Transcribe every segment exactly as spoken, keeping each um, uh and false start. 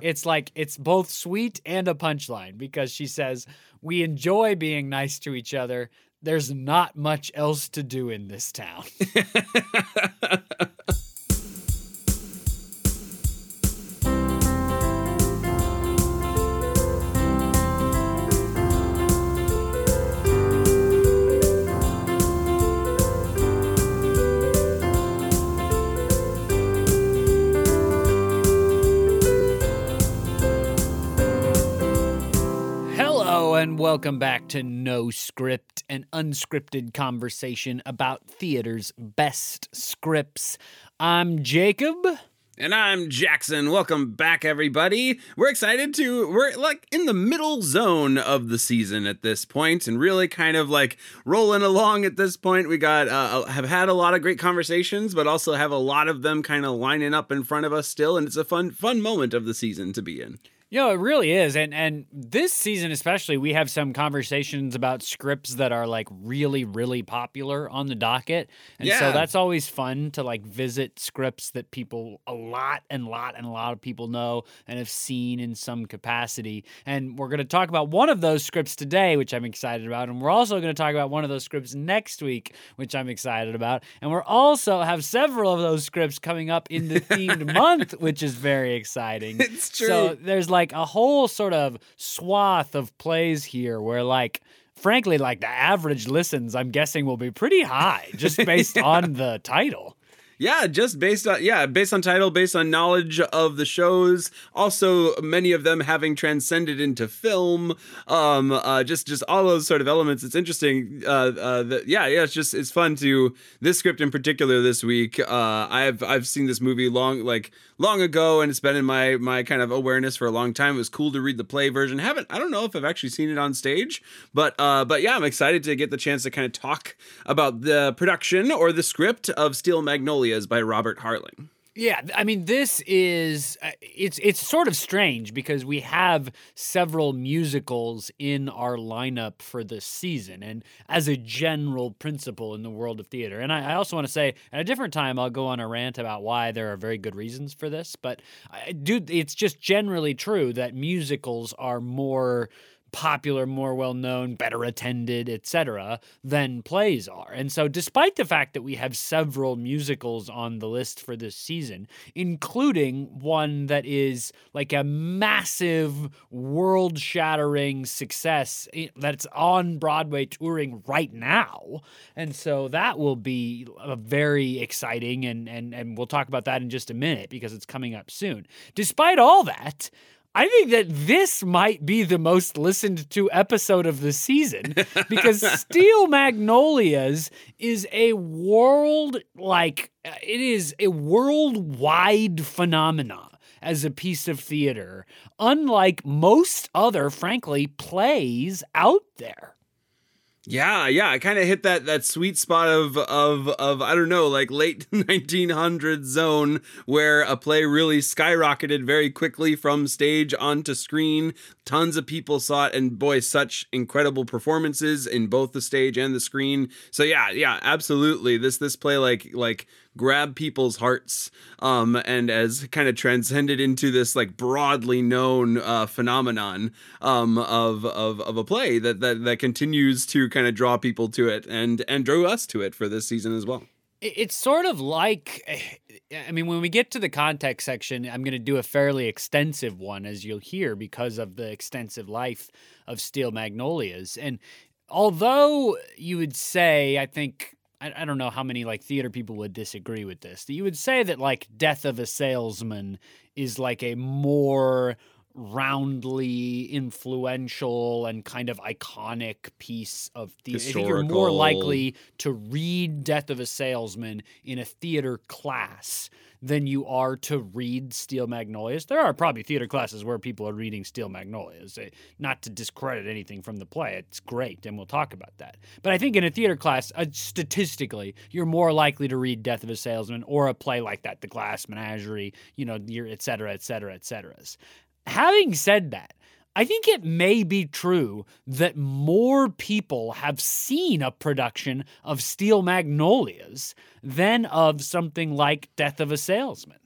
It's like, it's both sweet and a punchline, because she says, we enjoy being nice to each other. There's not much else to do in this town. And welcome back to No Script, an unscripted conversation about theater's best scripts. I'm Jacob. And I'm Jackson. Welcome back, everybody. We're excited to, we're like in the middle zone of the season at this point and really kind of like rolling along at this point. We got, uh, have had a lot of great conversations, but also have a lot of them kind of lining up in front of us still. And it's a fun, fun moment of the season to be in. You know, it really is. And and this season especially, we have some conversations about scripts that are like really, really popular on the docket. And yeah. So that's always fun to like visit scripts that people, a lot and lot and a lot of people know and have seen in some capacity. And we're going to talk about one of those scripts today, which I'm excited about. And we're also going to talk about one of those scripts next week, which I'm excited about. And we're also have several of those scripts coming up in the themed month, which is very exciting. It's true. So there's like Like a whole sort of swath of plays here where, like, frankly, like the average listens, I'm guessing, will be pretty high just based yeah. on the title. Yeah, just based on, yeah, based on title, based on knowledge of the shows. Also, many of them having transcended into film, um, uh, just, just all those sort of elements. It's interesting. Uh, uh, the, yeah, yeah, it's just, it's fun to, this script in particular this week, uh, I've, I've seen this movie long, like long ago, and it's been in my, my kind of awareness for a long time. It was cool to read the play version. Haven't, I don't know if I've actually seen it on stage, but, uh, but yeah, I'm excited to get the chance to kind of talk about the production or the script of Steel Magnolias by Robert Harling. Yeah, I mean, this is, it's it's sort of strange because we have several musicals in our lineup for this season, and as a general principle in the world of theater. And I, I also want to say, at a different time, I'll go on a rant about why there are very good reasons for this, but I do, it's just generally true that musicals are more popular, more well-known, better attended, et cetera, than plays are. And so despite the fact that we have several musicals on the list for this season, including one that is like a massive, world-shattering success that's on Broadway touring right now. And so that will be a very exciting, and, and, and we'll talk about that in just a minute because it's coming up soon. Despite all that, I think that this might be the most listened to episode of the season because Steel Magnolias is a world, like, it is a worldwide phenomenon as a piece of theater, unlike most other, frankly, plays out there. Yeah, yeah, I kind of hit that that sweet spot of of of I don't know, like late nineteen hundreds zone where a play really skyrocketed very quickly from stage onto screen. Tons of people saw it, and boy, such incredible performances in both the stage and the screen. So yeah, yeah, absolutely. This this play like like grabbed people's hearts, um, and as kind of transcended into this like broadly known uh, phenomenon um, of of of a play that that that continues to kind of draw people to it, and and drew us to it for this season as well. It's sort of like, I mean, when we get to the context section, I'm going to do a fairly extensive one, as you'll hear, because of the extensive life of Steel Magnolias. And although you would say, I think, I don't know how many like theater people would disagree with this, that you would say that like Death of a Salesman is like a more roundly influential and kind of iconic piece of theater. I think you're more likely to read Death of a Salesman in a theater class than you are to read Steel Magnolias. There are probably theater classes where people are reading Steel Magnolias. Not to discredit anything from the play. It's great, and we'll talk about that. But I think in a theater class, uh, statistically, you're more likely to read Death of a Salesman or a play like that, The Glass Menagerie, you know, et cetera, et cetera, et cetera. Having said that, I think it may be true that more people have seen a production of Steel Magnolias than of something like Death of a Salesman.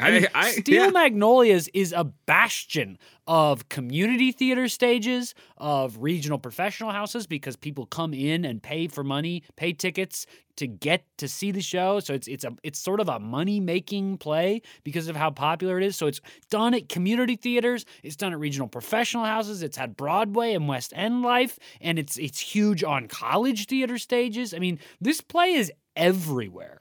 I mean, I, I, Steel yeah. Magnolias is a bastion of community theater stages, of regional professional houses, because people come in and pay for money, pay tickets to get to see the show. So it's it's a it's sort of a money-making play because of how popular it is. So it's done at community theaters, it's done at regional professional houses, it's had Broadway and West End life, and it's it's huge on college theater stages. I mean, this play is everywhere.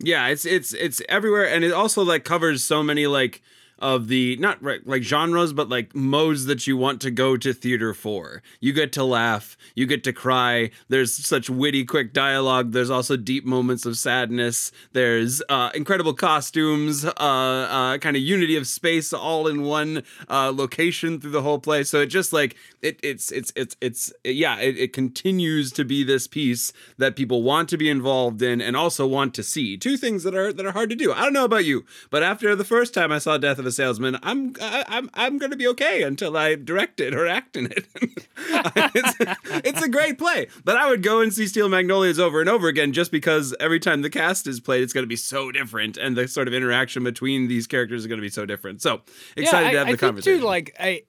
Yeah, it's it's it's everywhere, and it also like covers so many like of the not like genres, but like modes that you want to go to theater for. You get to laugh, you get to cry. There's such witty, quick dialogue. There's also deep moments of sadness. There's uh, incredible costumes, uh, uh, kind of unity of space, all in one uh, location through the whole play. So it just like it, it's it's it's it's yeah, it, it continues to be this piece that people want to be involved in and also want to see. Two things that are that are hard to do. I don't know about you, but after the first time I saw Death of a Salesman, I'm I, I'm I'm gonna be okay until I direct it or act in it. it's, a, it's a great play, but I would go and see Steel Magnolias over and over again just because every time the cast is played, it's gonna be so different, and the sort of interaction between these characters is gonna be so different. So excited yeah, I, to have I the think conversation. Too, like I,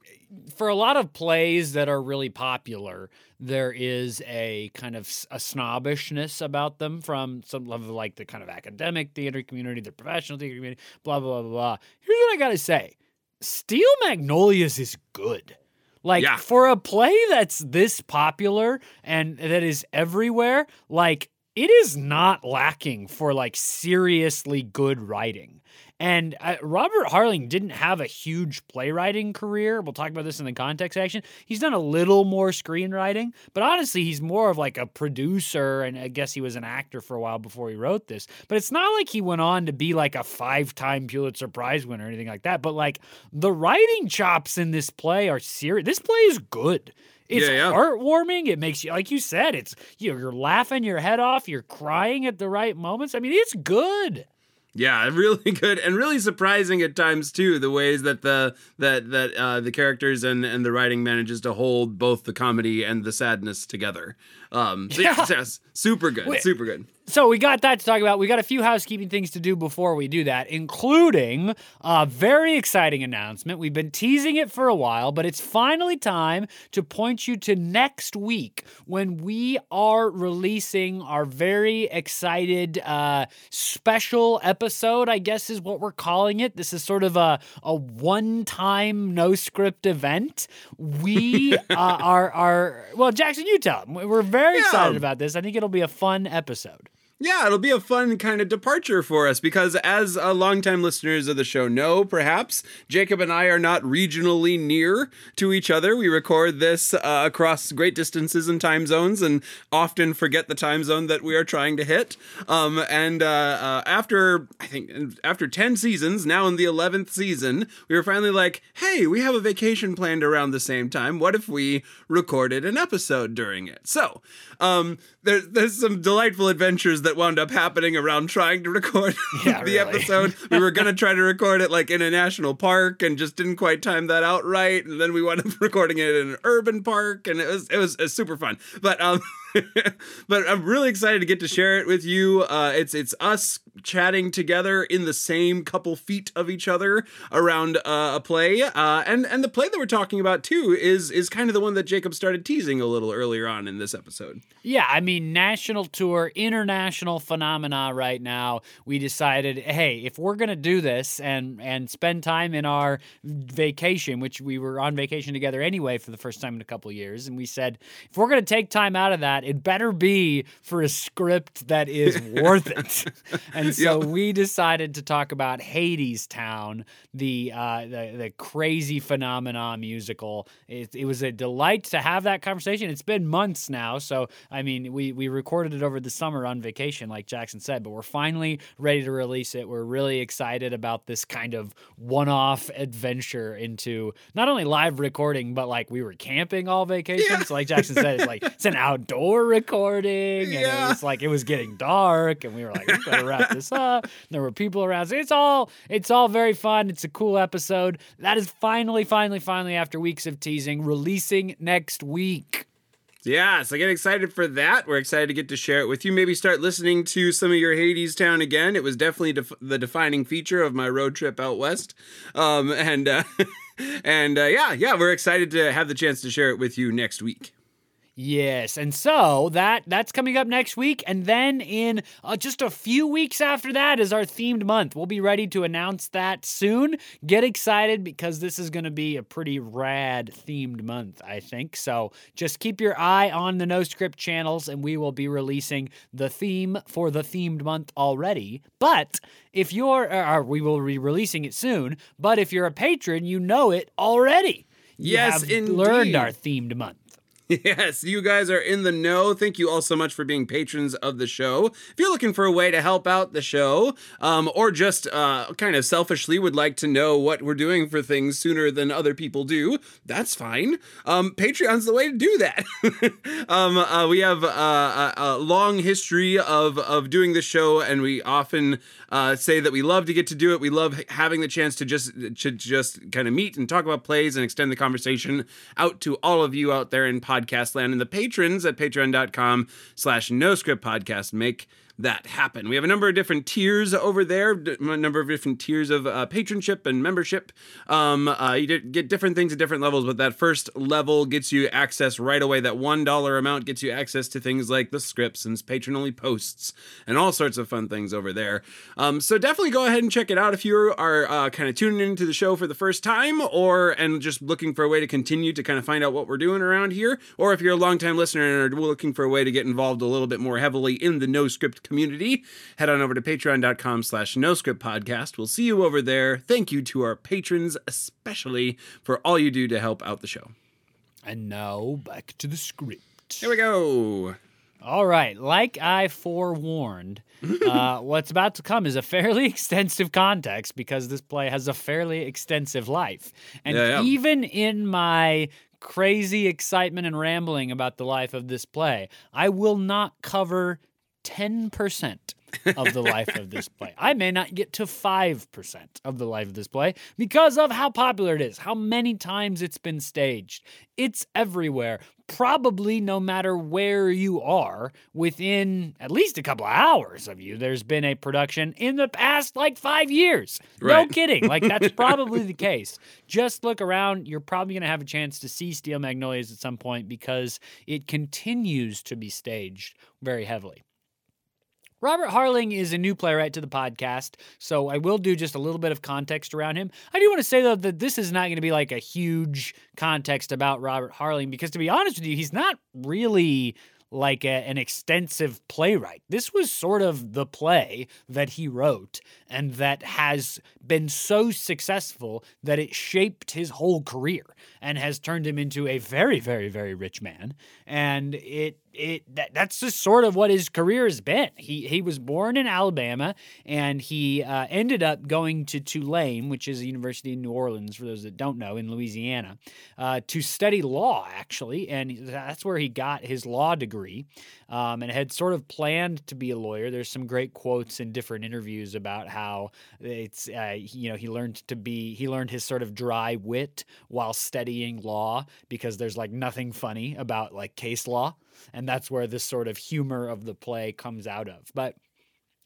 for a lot of plays that are really popular, there is a kind of a snobbishness about them from some level, like the kind of academic theater community, the professional theater community, blah, blah, blah, blah. Here's what I got to say. Steel Magnolias is good. Like, yeah. for a play that's this popular and that is everywhere, like, it is not lacking for, like, seriously good writing. And uh, Robert Harling didn't have a huge playwriting career. We'll talk about this in the context section. He's done a little more screenwriting, but honestly, he's more of like a producer, and I guess he was an actor for a while before he wrote this. But it's not like he went on to be like a five-time Pulitzer Prize winner or anything like that. But like the writing chops in this play are serious. This play is good. It's yeah, yeah. heartwarming. It makes you, like you said, it's you know, you're laughing your head off. You're crying at the right moments. I mean, it's good. Yeah, really good and really surprising at times too. The ways that the that that uh, the characters and, and the writing manages to hold both the comedy and the sadness together. Um, so yeah, yeah it's, super good, Wait. super good. So we got that to talk about. We got a few housekeeping things to do before we do that, including a very exciting announcement. We've been teasing it for a while, but it's finally time to point you to next week when we are releasing our very excited uh, special episode, I guess is what we're calling it. This is sort of a, a one-time no script event. We uh, are, are, well, Jackson, you tell them. We're very yeah. excited about this. I think it'll be a fun episode. Yeah, it'll be a fun kind of departure for us because as uh, longtime listeners of the show know, perhaps, Jacob and I are not regionally near to each other. We record this uh, across great distances and time zones and often forget the time zone that we are trying to hit. Um, and uh, uh, after, I think, after ten seasons, now in the eleventh season, we were finally like, hey, we have a vacation planned around the same time. What if we recorded an episode during it? So um, there, there's some delightful adventures that that wound up happening around trying to record yeah, the really. episode. We were going to try to record it like in a national park and just didn't quite time that out right. And then we wound up recording it in an urban park and it was, it was, it was super fun. But, um, but I'm really excited to get to share it with you. Uh, it's it's us chatting together in the same couple feet of each other around uh, a play, uh, and and the play that we're talking about too is is kind of the one that Jacob started teasing a little earlier on in this episode. Yeah, I mean, national tour, international phenomena right now. We decided, hey, if we're gonna do this and and spend time in our vacation, which we were on vacation together anyway for the first time in a couple of years, and we said if we're gonna take time out of that, it better be for a script that is worth it. And so yep. we decided to talk about Hadestown, the, uh, the the crazy phenomenon musical. It, it was a delight to have that conversation. It's been months now. So, I mean, we, we recorded it over the summer on vacation, like Jackson said, but we're finally ready to release it. We're really excited about this kind of one-off adventure into not only live recording, but like we were camping all vacation. Yeah. So like Jackson said, it's like it's an outdoor Door recording, and yeah. it was like it was getting dark, and we were like, "We're gonna wrap this up." And there were people around. So it's all, it's all very fun. It's a cool episode. That is finally, finally, finally, after weeks of teasing, releasing next week. Yeah, so get excited for that. We're excited to get to share it with you. Maybe start listening to some of your Hadestown again. It was definitely def- the defining feature of my road trip out west. Um, and uh, and uh, yeah, yeah, we're excited to have the chance to share it with you next week. Yes, and so that that's coming up next week, and then in uh, just a few weeks after that is our themed month. We'll be ready to announce that soon. Get excited, because this is going to be a pretty rad themed month, I think. So just keep your eye on the No Script channels, and we will be releasing the theme for the themed month already. But if you're, or we will be releasing it soon, but if you're a patron, you know it already. You yes, have indeed. Learned our themed month. Yes, you guys are in the know. Thank you all so much for being patrons of the show. If you're looking for a way to help out the show, um, or just uh, kind of selfishly would like to know what we're doing for things sooner than other people do, that's fine. Um, Patreon's the way to do that. um, uh, we have uh, a, a long history of, of doing this show, and we often uh, say that we love to get to do it. We love having the chance to just, to just kind of meet and talk about plays and extend the conversation out to all of you out there in podcast. Podcast land, and the patrons at patreon.com slash no script podcast make that happen. We have a number of different tiers over there, a number of different tiers of uh, patronship and membership. Um, uh, you get different things at different levels, but that first level gets you access right away. That one dollar amount gets you access to things like the scripts and patron-only posts and all sorts of fun things over there. Um, so definitely go ahead and check it out if you are uh, kind of tuning into the show for the first time, or and just looking for a way to continue to kind of find out what we're doing around here, or if you're a longtime listener and are looking for a way to get involved a little bit more heavily in the No Script community, head on over to patreon.com slash noscriptpodcast. We'll see you over there. Thank you to our patrons, especially for all you do to help out the show. And now back to the script. Here we go. All right. Like I forewarned, uh, what's about to come is a fairly extensive context, because this play has a fairly extensive life. And yeah, yeah. even in my crazy excitement and rambling about the life of this play, I will not cover ten percent of the life of this play. I may not get to five percent of the life of this play because of how popular it is, how many times it's been staged. It's everywhere. Probably no matter where you are, within at least a couple of hours of you, there's been a production in the past, like, five years. Right. No kidding. Like, that's probably the case. Just look around. You're probably going to have a chance to see Steel Magnolias at some point, because it continues to be staged very heavily. Robert Harling is a new playwright to the podcast, so I will do just a little bit of context around him. I do want to say, though, that this is not going to be like a huge context about Robert Harling, because to be honest with you, he's not really like a, an extensive playwright. This was sort of the play that he wrote, and that has been so successful that it shaped his whole career and has turned him into a very, very, very rich man. And it It that, that's just sort of what his career has been. He he was born in Alabama, and he uh, ended up going to Tulane, which is a university in New Orleans, for those that don't know, in Louisiana, uh, to study law, actually. And that's where he got his law degree, um, and had sort of planned to be a lawyer. There's some great quotes in different interviews about how it's uh, you know he learned to be he learned his sort of dry wit while studying law, because there's like nothing funny about like case law. And that's where this sort of humor of the play comes out of. But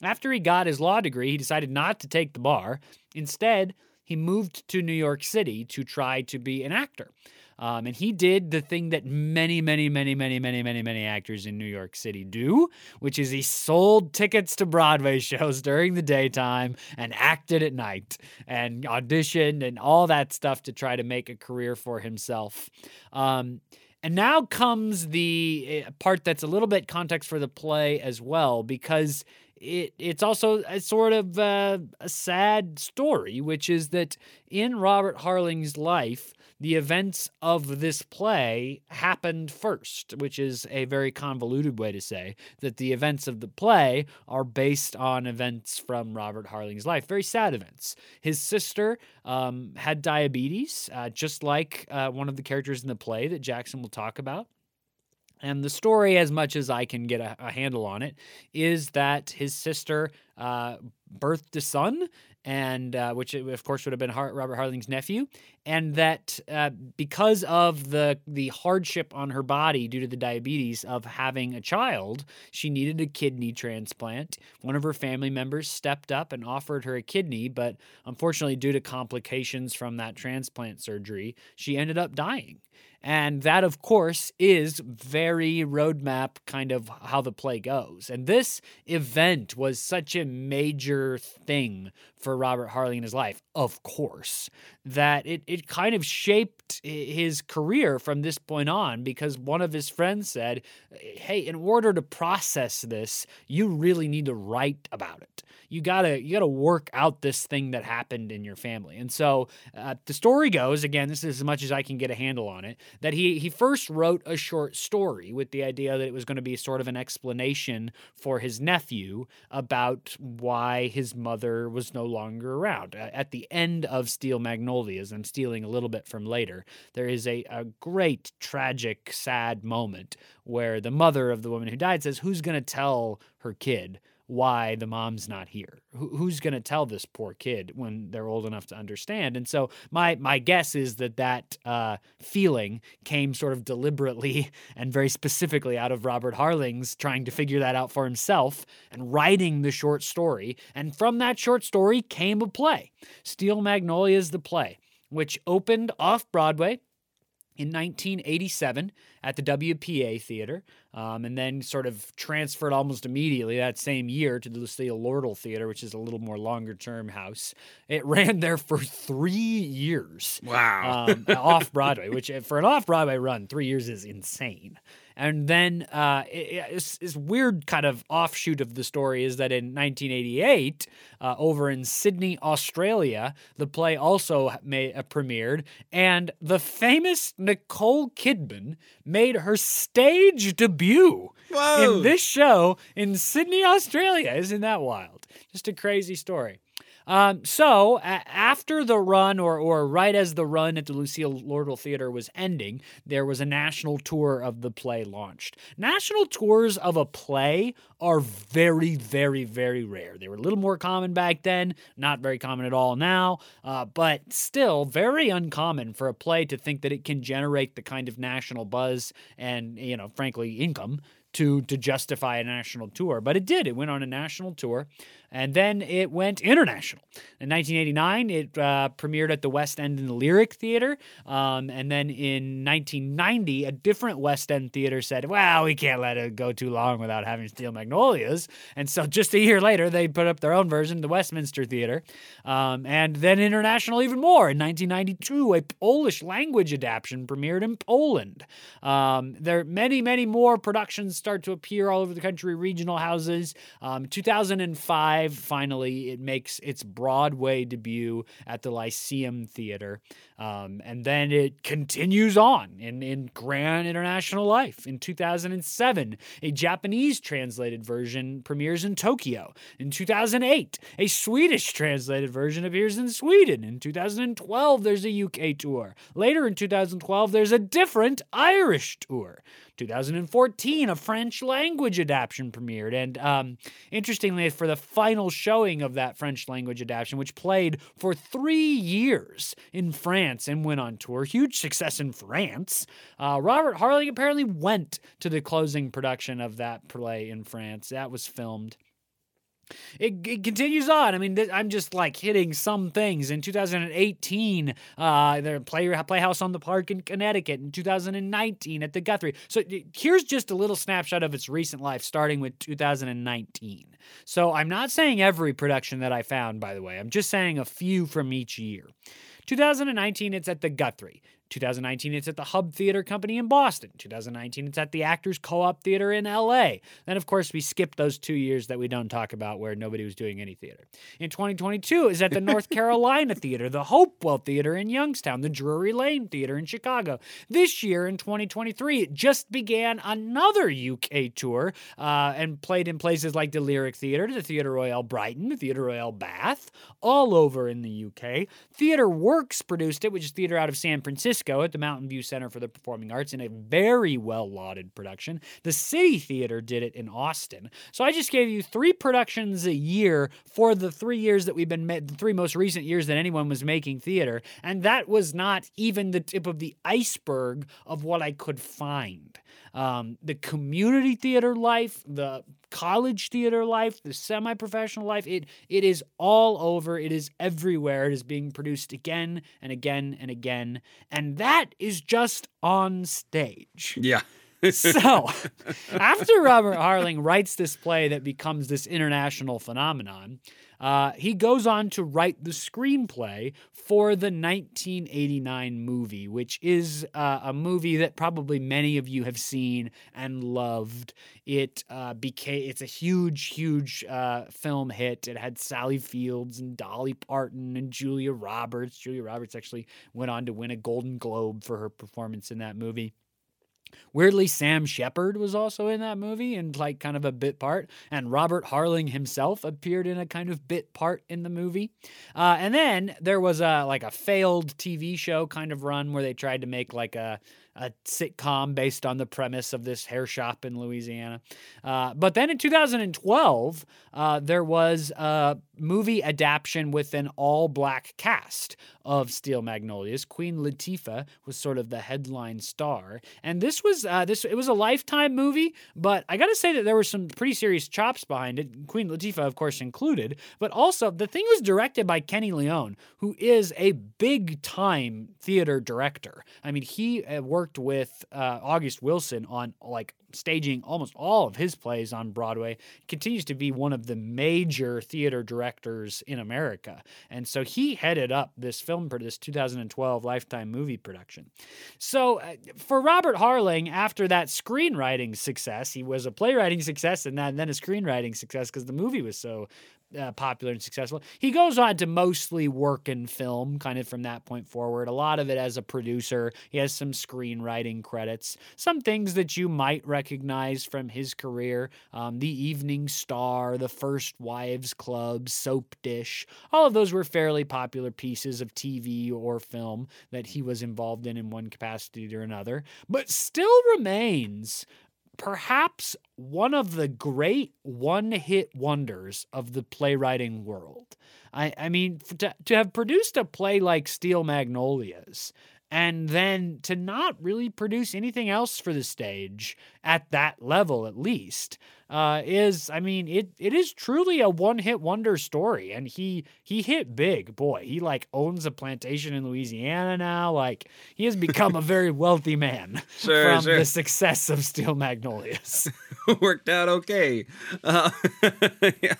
after he got his law degree, he decided not to take the bar. Instead, he moved to New York City to try to be an actor. Um, and he did the thing that many, many, many, many, many, many, many actors in New York City do, which is he sold tickets to Broadway shows during the daytime and acted at night and auditioned and all that stuff to try to make a career for himself. Um And now comes the part that's a little bit context for the play as well, because it, it's also a sort of uh, a sad story, which is that in Robert Harling's life, the events of this play happened first, which is a very convoluted way to say that the events of the play are based on events from Robert Harling's life. Very sad events. His sister um, had diabetes, uh, just like uh, one of the characters in the play that Jackson will talk about. And the story, as much as I can get a, a handle on it, is that his sister uh, birthed a son, and uh, which of course would have been Har- Robert Harling's nephew, and that uh, because of the the hardship on her body due to the diabetes of having a child, she needed a kidney transplant. One of her family members stepped up and offered her a kidney, but unfortunately due to complications from that transplant surgery, she ended up dying. And that, of course, is very roadmap kind of how the play goes. And this event was such a major thing for Robert Harling in his life, of course, that it, it kind of shaped his career from this point on, because one of his friends said, hey, in order to process this, you really need to write about it. You gotta you gotta work out this thing that happened in your family. And so uh, the story goes, again, this is as much as I can get a handle on it, that he he first wrote a short story with the idea that it was going to be sort of an explanation for his nephew about why his mother was no longer around. At the end of Steel Magnolias, I'm stealing a little bit from later, there is a, a great, tragic, sad moment where the mother of the woman who died says, who's going to tell her kid why the mom's not here? Who's going to tell this poor kid when they're old enough to understand? And so my my guess is that that uh, feeling came sort of deliberately and very specifically out of Robert Harling's trying to figure that out for himself and writing the short story. And from that short story came a play. Steel Magnolias, the play, which opened off-Broadway in nineteen eighty-seven at the W P A Theater, um, and then sort of transferred almost immediately that same year to the Lucille Lortel Theater, which is a little more longer-term house. It ran there for three years. Wow. Um, off-Broadway, which for an off-Broadway run, three years is insane. And then uh, it, it's, it's weird kind of offshoot of the story is that in nineteen eighty-eight, uh, over in Sydney, Australia, the play also made, uh, premiered, and the famous Nicole Kidman made her stage debut Whoa. in this show in Sydney, Australia. Isn't that wild? Just a crazy story. Um, so, uh, after the run, or or right as the run at the Lucille Lortel Theater was ending, there was a national tour of the play launched. National tours of a play are very, very, very rare. They were a little more common back then, not very common at all now, uh, but still very uncommon for a play to think that it can generate the kind of national buzz and, you know, frankly, income to to justify a national tour. But it did. It went on a national tour, and then it went international. In nineteen eighty-nine, it uh, premiered at the West End in the Lyric Theater, um, and then in nineteen ninety, a different West End theater said, well, we can't let it go too long without having Steel Magnolias, and so just a year later, they put up their own version, the Westminster Theater, um, and then international even more. In nineteen ninety-two, a Polish language adaptation premiered in Poland. Um, there are many, many more productions start to appear all over the country, regional houses. Um, two thousand five, finally, it makes its Broadway debut at the Lyceum Theater. Um, and then it continues on in, in grand international life. In two thousand seven, a Japanese translated version premieres in Tokyo. In two thousand eight, a Swedish translated version appears in Sweden. In two thousand twelve, there's a U K tour. Later in two thousand twelve, there's a different Irish tour. two thousand fourteen, a French language adaptation premiered. And um, interestingly, for the final showing of that French language adaptation, which played for three years in France and went on tour, huge success in France, uh, Robert Harling apparently went to the closing production of that play in France. That was filmed. It, it continues on. I mean, th- I'm just like hitting some things. In two thousand eighteen, uh, the play, Playhouse on the Park in Connecticut. In two thousand nineteen, at the Guthrie. So here's just a little snapshot of its recent life, starting with two thousand nineteen. So I'm not saying every production that I found, by the way. I'm just saying a few from each year. two thousand nineteen, it's at the Guthrie. two thousand nineteen, it's at the Hub Theater Company in Boston. two thousand nineteen, it's at the Actors Co-op Theater in L A. Then, of course, we skipped those two years that we don't talk about where nobody was doing any theater. In twenty twenty-two, it's at the North Carolina Theater, the Hopewell Theater in Youngstown, the Drury Lane Theater in Chicago. This year, in twenty twenty-three, it just began another U K tour uh, and played in places like the Lyric Theater, the Theatre Royal Brighton, the Theatre Royal Bath, all over in the U K. Theater Works produced it, which is theater out of San Francisco. Frisco at the Mountain View Center for the Performing Arts in a very well-lauded production. The City Theater did it in Austin. So I just gave you three productions a year for the three years that we've been, ma- the three most recent years that anyone was making theater. And that was not even the tip of the iceberg of what I could find. Um, the community theater life, the college theater life, the semi-professional life, it it is all over. It is everywhere. It is being produced again and again and again. And that is just on stage. Yeah. So, after Robert Harling writes this play that becomes this international phenomenon, uh, he goes on to write the screenplay for the nineteen eighty-nine movie, which is uh, a movie that probably many of you have seen and loved. It uh, became it's a huge, huge uh, film hit. It had Sally Fields and Dolly Parton and Julia Roberts. Julia Roberts actually went on to win a Golden Globe for her performance in that movie. Weirdly, Sam Shepard was also in that movie and like kind of a bit part, and Robert Harling himself appeared in a kind of bit part in the movie. Uh, and then there was a like a failed T V show kind of run where they tried to make like a a sitcom based on the premise of this hair shop in Louisiana. Uh, but then in two thousand twelve, uh, there was a movie adaptation with an all-black cast of Steel Magnolias. Queen Latifah was sort of the headline star. And this was, uh, this it was a Lifetime movie, but I gotta say that there were some pretty serious chops behind it, Queen Latifah, of course, included. But also, the thing was directed by Kenny Leon, who is a big-time theater director. I mean, he uh, worked worked with uh, August Wilson on like staging almost all of his plays on Broadway. He continues to be one of the major theater directors in America. And so he headed up this film for this two thousand twelve Lifetime movie production. So uh, for Robert Harling, after that screenwriting success, he was a playwriting success and then a screenwriting success because the movie was so Uh, popular and successful. He goes on to mostly work in film, kind of from that point forward. A lot of it as a producer. He has some screenwriting credits. Some things that you might recognize from his career. Um, The Evening Star, The First Wives Club, Soap Dish. All of those were fairly popular pieces of T V or film that he was involved in in one capacity or another. But still remains perhaps one of the great one-hit wonders of the playwriting world. I, I mean, to, to have produced a play like Steel Magnolias and then to not really produce anything else for the stage at that level, at least, uh, is, I mean, it it is truly a one-hit wonder story. And he he hit big, boy. He, like, owns a plantation in Louisiana now. Like, he has become a very wealthy man sure, from sure. the success of Steel Magnolias. Worked out okay. Uh,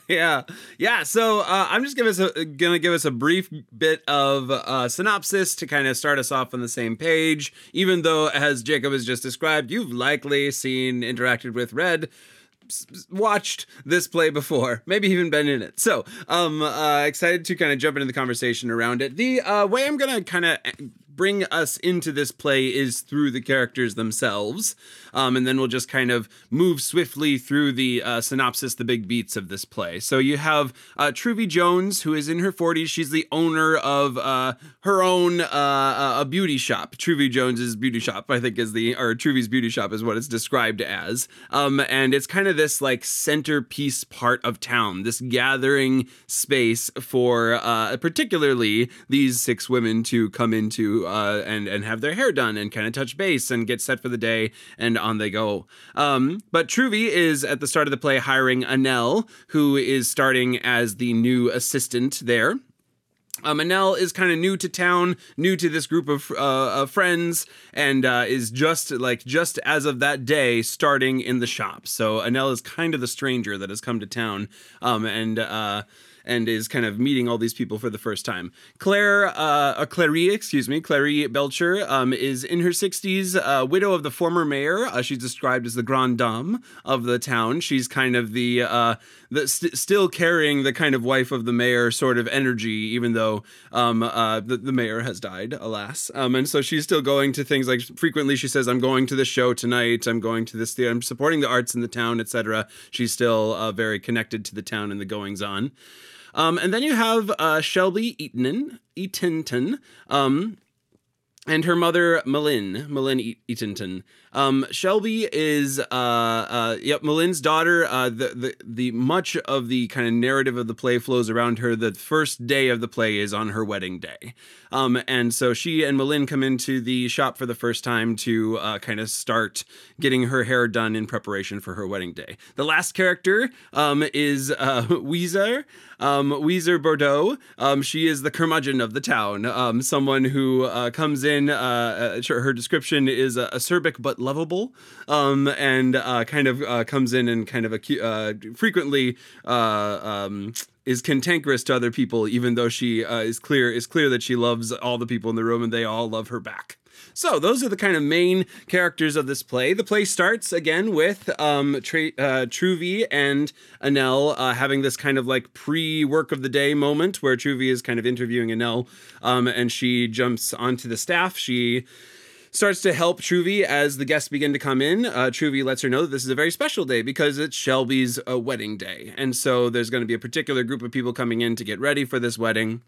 yeah. Yeah, so uh, I'm just going to give us a brief bit of uh, synopsis to kind of start us off on the same page. Even though, as Jacob has just described, you've likely seen, interacted with, read, watched this play before, maybe even been in it. So um uh excited to kind of jump into the conversation around it. The uh way I'm gonna kind of bring us into this play is through the characters themselves, um and then we'll just kind of move swiftly through the uh synopsis, the big beats of this play. So you have uh Truvy Jones, who is in her forties. She's the owner of uh her own uh a beauty shop. Truvy Jones's beauty shop, I think, is the or Truvy's beauty shop is what it's described as, um and it's kind of this like centerpiece part of town, this gathering space for uh particularly these six women to come into Uh, and and have their hair done and kind of touch base and get set for the day, and on they go. Um, but Truvy is at the start of the play hiring Annelle, who is starting as the new assistant there. Um, Annelle is kind of new to town, new to this group of, uh, of friends, and uh, is just like just as of that day starting in the shop. So Annelle is kind of the stranger that has come to town, um, and. Uh, and is kind of meeting all these people for the first time. Claire, uh, uh, Clary, excuse me, Clary Belcher, um, is in her sixties, uh, widow of the former mayor. Uh, she's described as the grande dame of the town. She's kind of the, uh, the st- still carrying the kind of wife of the mayor sort of energy, even though um, uh, the, the mayor has died, alas. Um, and so she's still going to things like, frequently she says, I'm going to the show tonight, I'm going to this theater, I'm supporting the arts in the town, et cetera. She's still uh, very connected to the town and the goings-on. Um, and then you have uh, Shelby Eaton, Eatinton, um, And her mother, Malin, Malin e- Eatonton. Um, Shelby is, uh, uh, yep, Malin's daughter. Uh, the, the, the much of the kind of narrative of the play flows around her. The first day of the play is on her wedding day. Um, and so she and Malin come into the shop for the first time to uh, kind of start getting her hair done in preparation for her wedding day. The last character um, is uh, Weezer, um, Weezer Bordeaux. Um, she is the curmudgeon of the town, um, someone who uh, comes in. Uh, her description is uh, acerbic but lovable, um, and uh, kind of uh, comes in and kind of acu- uh, frequently uh, um, is cantankerous to other people, even though she uh, is clear is clear that she loves all the people in the room and they all love her back. So those are the kind of main characters of this play. The play starts again with um, Tra- uh, Truvy and Annelle uh, having this kind of like pre-work of the day moment where Truvy is kind of interviewing Annelle, um, and she jumps onto the staff. She starts to help Truvy as the guests begin to come in. Uh, Truvy lets her know that this is a very special day because it's Shelby's uh, wedding day. And so there's going to be a particular group of people coming in to get ready for this wedding.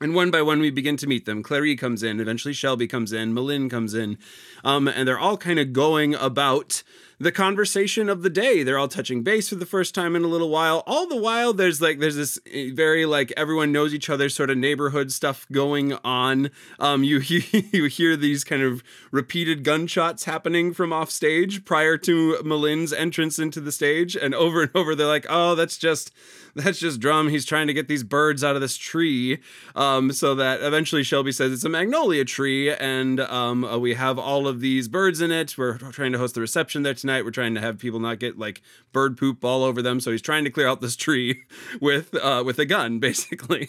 And one by one, we begin to meet them. Clary comes in, eventually Shelby comes in, Malin comes in, um, and they're all kind of going about the conversation of the day. They're all touching base for the first time in a little while. All the while, there's like there's this very like everyone knows each other sort of neighborhood stuff going on. Um, you hear, you hear these kind of repeated gunshots happening from off stage prior to Malin's entrance into the stage, and over and over they're like, "Oh, that's just that's just Drum. He's trying to get these birds out of this tree." Um, so that eventually Shelby says it's a magnolia tree, and um, uh, we have all of these birds in it. We're trying to host the reception there tonight. Night. We're trying to have people not get like bird poop all over them. So he's trying to clear out this tree with uh, with a gun, basically.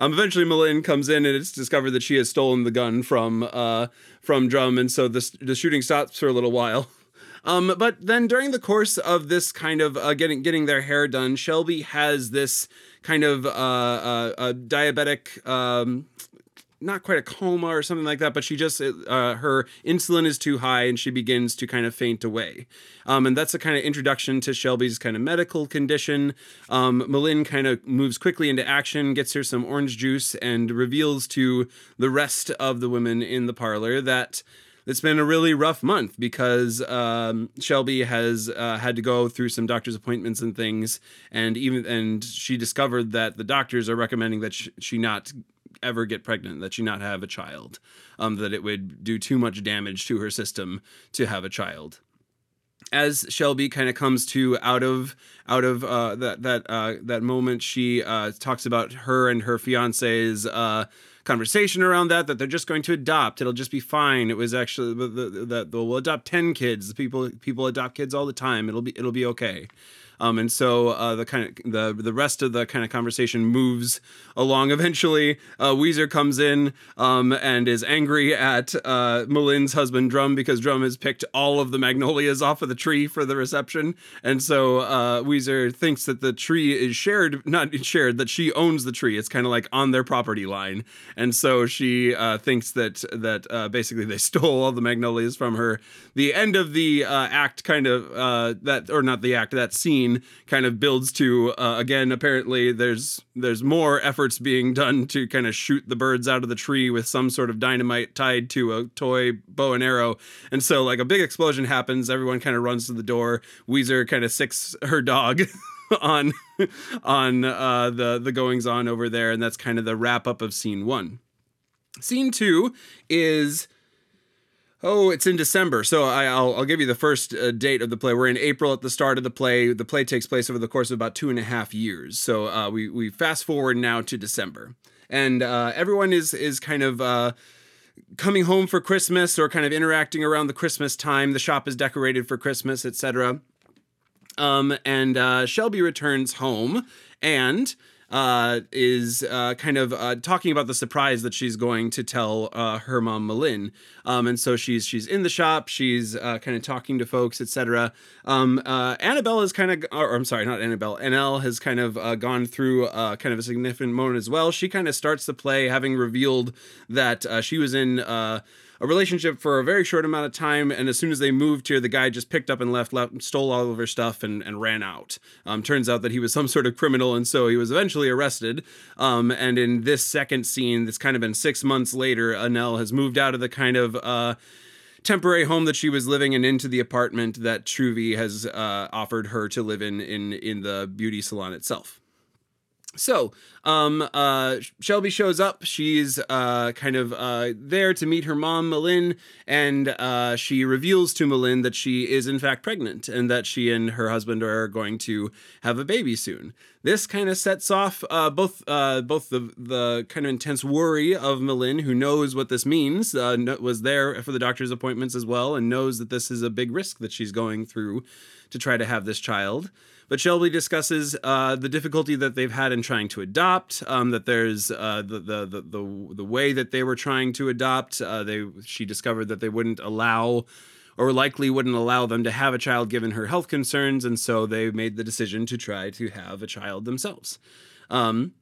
um, eventually, Malin comes in and it's discovered that she has stolen the gun from uh, from Drum. And so this, the shooting stops for a little while. Um, but then during the course of this kind of uh, getting getting their hair done, Shelby has this kind of uh, uh, uh, diabetic... Um, not quite a coma or something like that, but she just, uh, her insulin is too high and she begins to kind of faint away. Um, and that's a kind of introduction to Shelby's kind of medical condition. Um, Malin kind of moves quickly into action, gets her some orange juice and reveals to the rest of the women in the parlor that it's been a really rough month because um, Shelby has uh, had to go through some doctor's appointments and things. And even, and she discovered that the doctors are recommending that she, she not ever get pregnant, that she not have a child, um, that it would do too much damage to her system to have a child. As Shelby kind of comes to out of out of uh, that that uh, that moment, she uh, talks about her and her fiance's uh, conversation around that, that they're just going to adopt. It'll just be fine. It was actually that we'll adopt ten kids. People people adopt kids all the time. It'll be it'll be okay. Um, and so uh, the kind of the the rest of the kind of conversation moves along. Eventually, uh, Weezer comes in um, and is angry at uh, Malin's husband Drum because Drum has picked all of the magnolias off of the tree for the reception. And so uh, Weezer thinks that the tree is shared, not shared, that she owns the tree. It's kind of like on their property line. And so she uh, thinks that that uh, basically they stole all the magnolias from her. The end of the uh, act, kind of uh, that or not the act, that scene. Kind of builds to uh, again. Apparently, there's there's more efforts being done to kind of shoot the birds out of the tree with some sort of dynamite tied to a toy bow and arrow. And so, like a big explosion happens. Everyone kind of runs to the door. Weezer kind of sicks her dog on on uh, the the goings on over there, and that's kind of the wrap up of scene one. Scene two is. Oh, it's in December. So I, I'll, I'll give you the first uh, date of the play. We're in April at the start of the play. The play takes place over the course of about two and a half years. So uh, we we fast forward now to December. And uh, everyone is is kind of... Uh, coming home for Christmas or kind of interacting around the Christmas time. The shop is decorated for Christmas, et cetera. Um, and uh, Shelby returns home and... Uh, is uh, kind of uh, talking about the surprise that she's going to tell uh, her mom, Malin. Um, and so she's she's in the shop. She's uh, kind of talking to folks, et cetera. Um, uh, Annabelle is kind of, or I'm sorry, not Annabelle. Annelle has kind of uh, gone through uh, kind of a significant moment as well. She kind of starts the play having revealed that uh, she was in... Uh, a relationship for a very short amount of time. And as soon as they moved here, the guy just picked up and left, left stole all of her stuff and, and ran out. Um, turns out that he was some sort of criminal. And so he was eventually arrested. Um, and in this second scene, it's kind of been six months later, Annelle has moved out of the kind of, uh, temporary home that she was living in into the apartment that Truvy has uh, offered her to live in, in, in the beauty salon itself. So, um, uh, Shelby shows up. She's, uh, kind of, uh, there to meet her mom, Malin, and, uh, she reveals to Malin that she is in fact pregnant and that she and her husband are going to have a baby soon. This kind of sets off, uh, both, uh, both the, the kind of intense worry of Malin, who knows what this means, uh, was there for the doctor's appointments as well, and knows that this is a big risk that she's going through to try to have this child. But Shelby discusses uh, the difficulty that they've had in trying to adopt. Um, that there's uh, the, the the the the way that they were trying to adopt. Uh, they she discovered that they wouldn't allow, or likely wouldn't allow them to have a child given her health concerns, and so they made the decision to try to have a child themselves. Um,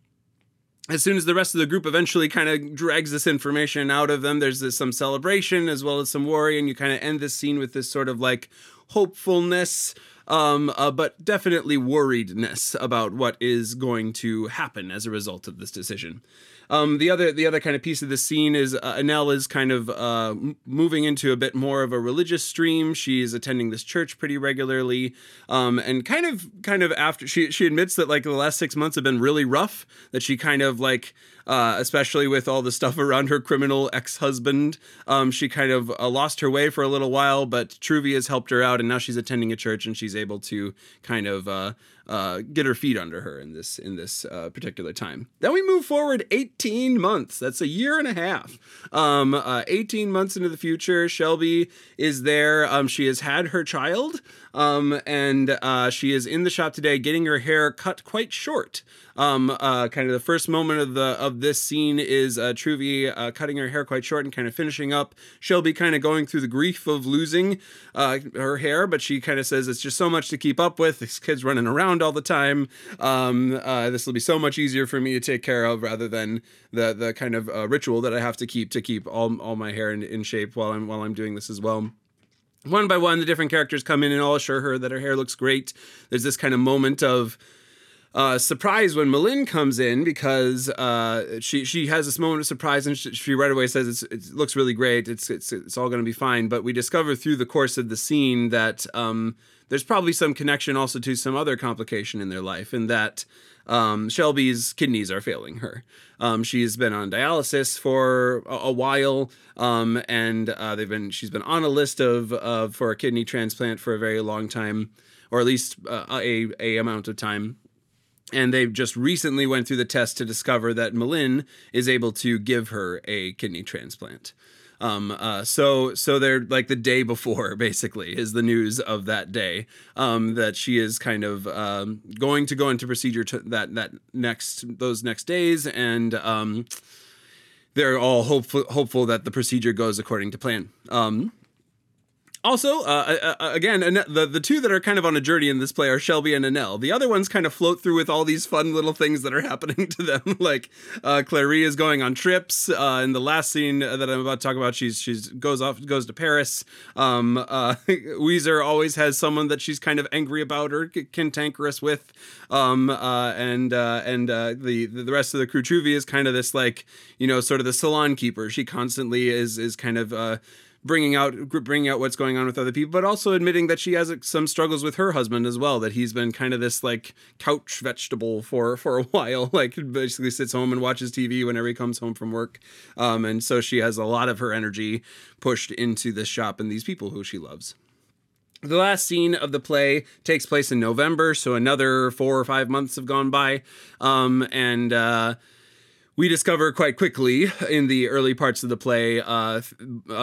As soon as the rest of the group eventually kind of drags this information out of them, there's this, some celebration as well as some worry, and you kind of end this scene with this sort of like hopefulness, um, uh, but definitely worriedness about what is going to happen as a result of this decision. Um, the other the other kind of piece of the scene is uh, Annelle is kind of uh, m- moving into a bit more of a religious stream. She's attending this church pretty regularly, um, and kind of kind of after she she admits that like the last six months have been really rough. That she kind of like uh, especially with all the stuff around her criminal ex-husband, um, she kind of uh, lost her way for a little while. But Truvy has helped her out, and now she's attending a church, and she's able to kind of Uh, Uh, get her feet under her in this in this uh, particular time. Then we move forward eighteen months. That's a year and a half. Um, uh, eighteen months into the future, Shelby is there. Um, she has had her child, um, and uh, she is in the shop today getting her hair cut quite short. Um, uh, kind of the first moment of the of this scene is uh, Truvy uh, cutting her hair quite short and kind of finishing up. Shelby kind of going through the grief of losing uh, her hair, but she kind of says it's just so much to keep up with. This kid's running around all the time. Um, uh, this will be so much easier for me to take care of rather than the the kind of uh, ritual that I have to keep to keep all all my hair in, in shape while I'm while I'm doing this as well. One by one, the different characters come in and all assure her that her hair looks great. There's this kind of moment of Uh, surprise when Malin comes in because uh, she she has this moment of surprise and she, she right away says it's, it looks really great. It's it's it's all going to be fine. But we discover through the course of the scene that um, there's probably some connection also to some other complication in their life, and that um, Shelby's kidneys are failing her. Um, she's been on dialysis for a, a while, um, and uh, they've been she's been on a list of uh, for a kidney transplant for a very long time, or at least uh, a a amount of time. And they just recently went through the test to discover that Malin is able to give her a kidney transplant. Um, uh, so, so they're like the day before, basically, is the news of that day, um, that she is kind of um, going to go into procedure to that that next those next days, and um, they're all hopeful hopeful that the procedure goes according to plan. Um, Also, uh, uh, again, the, the two that are kind of on a journey in this play are Shelby and Annelle. The other ones kind of float through with all these fun little things that are happening to them. Like uh, Clarie is going on trips. Uh, in the last scene that I'm about to talk about, she's she's goes off goes to Paris. Um, uh, Weezer always has someone that she's kind of angry about or cantankerous with. Um, uh, and uh, and uh, the the rest of the crew. Truvy is kind of this like you know sort of the salon keeper. She constantly is is kind of. Uh, bringing out bringing out what's going on with other people, but also admitting that she has some struggles with her husband as well, that he's been kind of this like couch vegetable for, for a while, like basically sits home and watches T V whenever he comes home from work. Um, and so she has a lot of her energy pushed into this shop and these people who she loves. The last scene of the play takes place in November, so another four or five months have gone by. Um, and, uh, We discover quite quickly in the early parts of the play uh,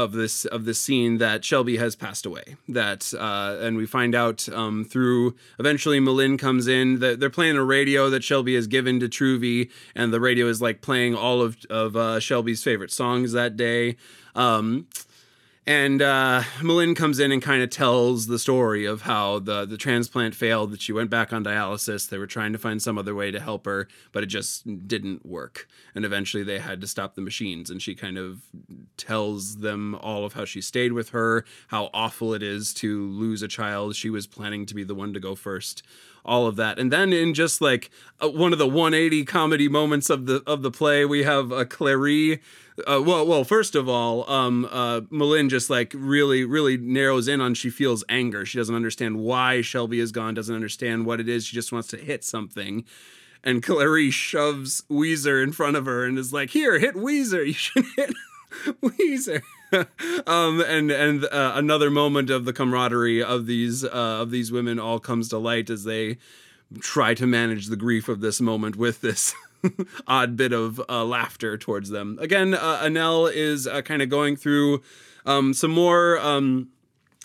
of this of this scene that Shelby has passed away. That uh, and we find out um, through eventually Malin comes in that they're playing a radio that Shelby has given to Truvy, and the radio is like playing all of of uh, Shelby's favorite songs that day. Um, And uh, Malin comes in and kind of tells the story of how the, the transplant failed, that she went back on dialysis. They were trying to find some other way to help her, but it just didn't work. And eventually they had to stop the machines. And she kind of tells them all of how she stayed with her, how awful it is to lose a child. She was planning to be the one to go first. All of that. And then in just like a, one of the one eighty comedy moments of the of the play, we have a Clary. Uh, well, well, first of all, um, uh, Malin just like really, really narrows in on she feels anger. She doesn't understand why Shelby is gone, doesn't understand what it is. She just wants to hit something. And Clary shoves Weezer in front of her and is like, here, hit Weezer. You should hit Weezer. um, and and uh, another moment of the camaraderie of these uh, of these women all comes to light as they try to manage the grief of this moment with this odd bit of uh, laughter towards them. Again, uh, Annelle is uh, kind of going through um, some more. Um,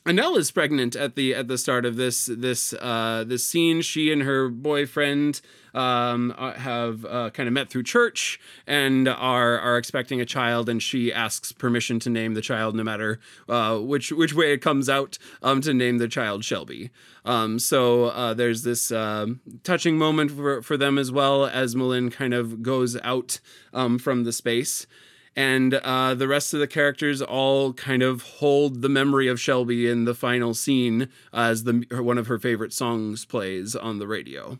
Annelle is pregnant at the at the start of this this uh, this scene. She and her boyfriend um, have uh, kind of met through church and are are expecting a child. And she asks permission to name the child, no matter uh, which which way it comes out, um, to name the child Shelby. Um, so uh, there's this uh, touching moment for for them as well, as Malin kind of goes out um, from the space. And uh, the rest of the characters all kind of hold the memory of Shelby in the final scene as the one of her favorite songs plays on the radio.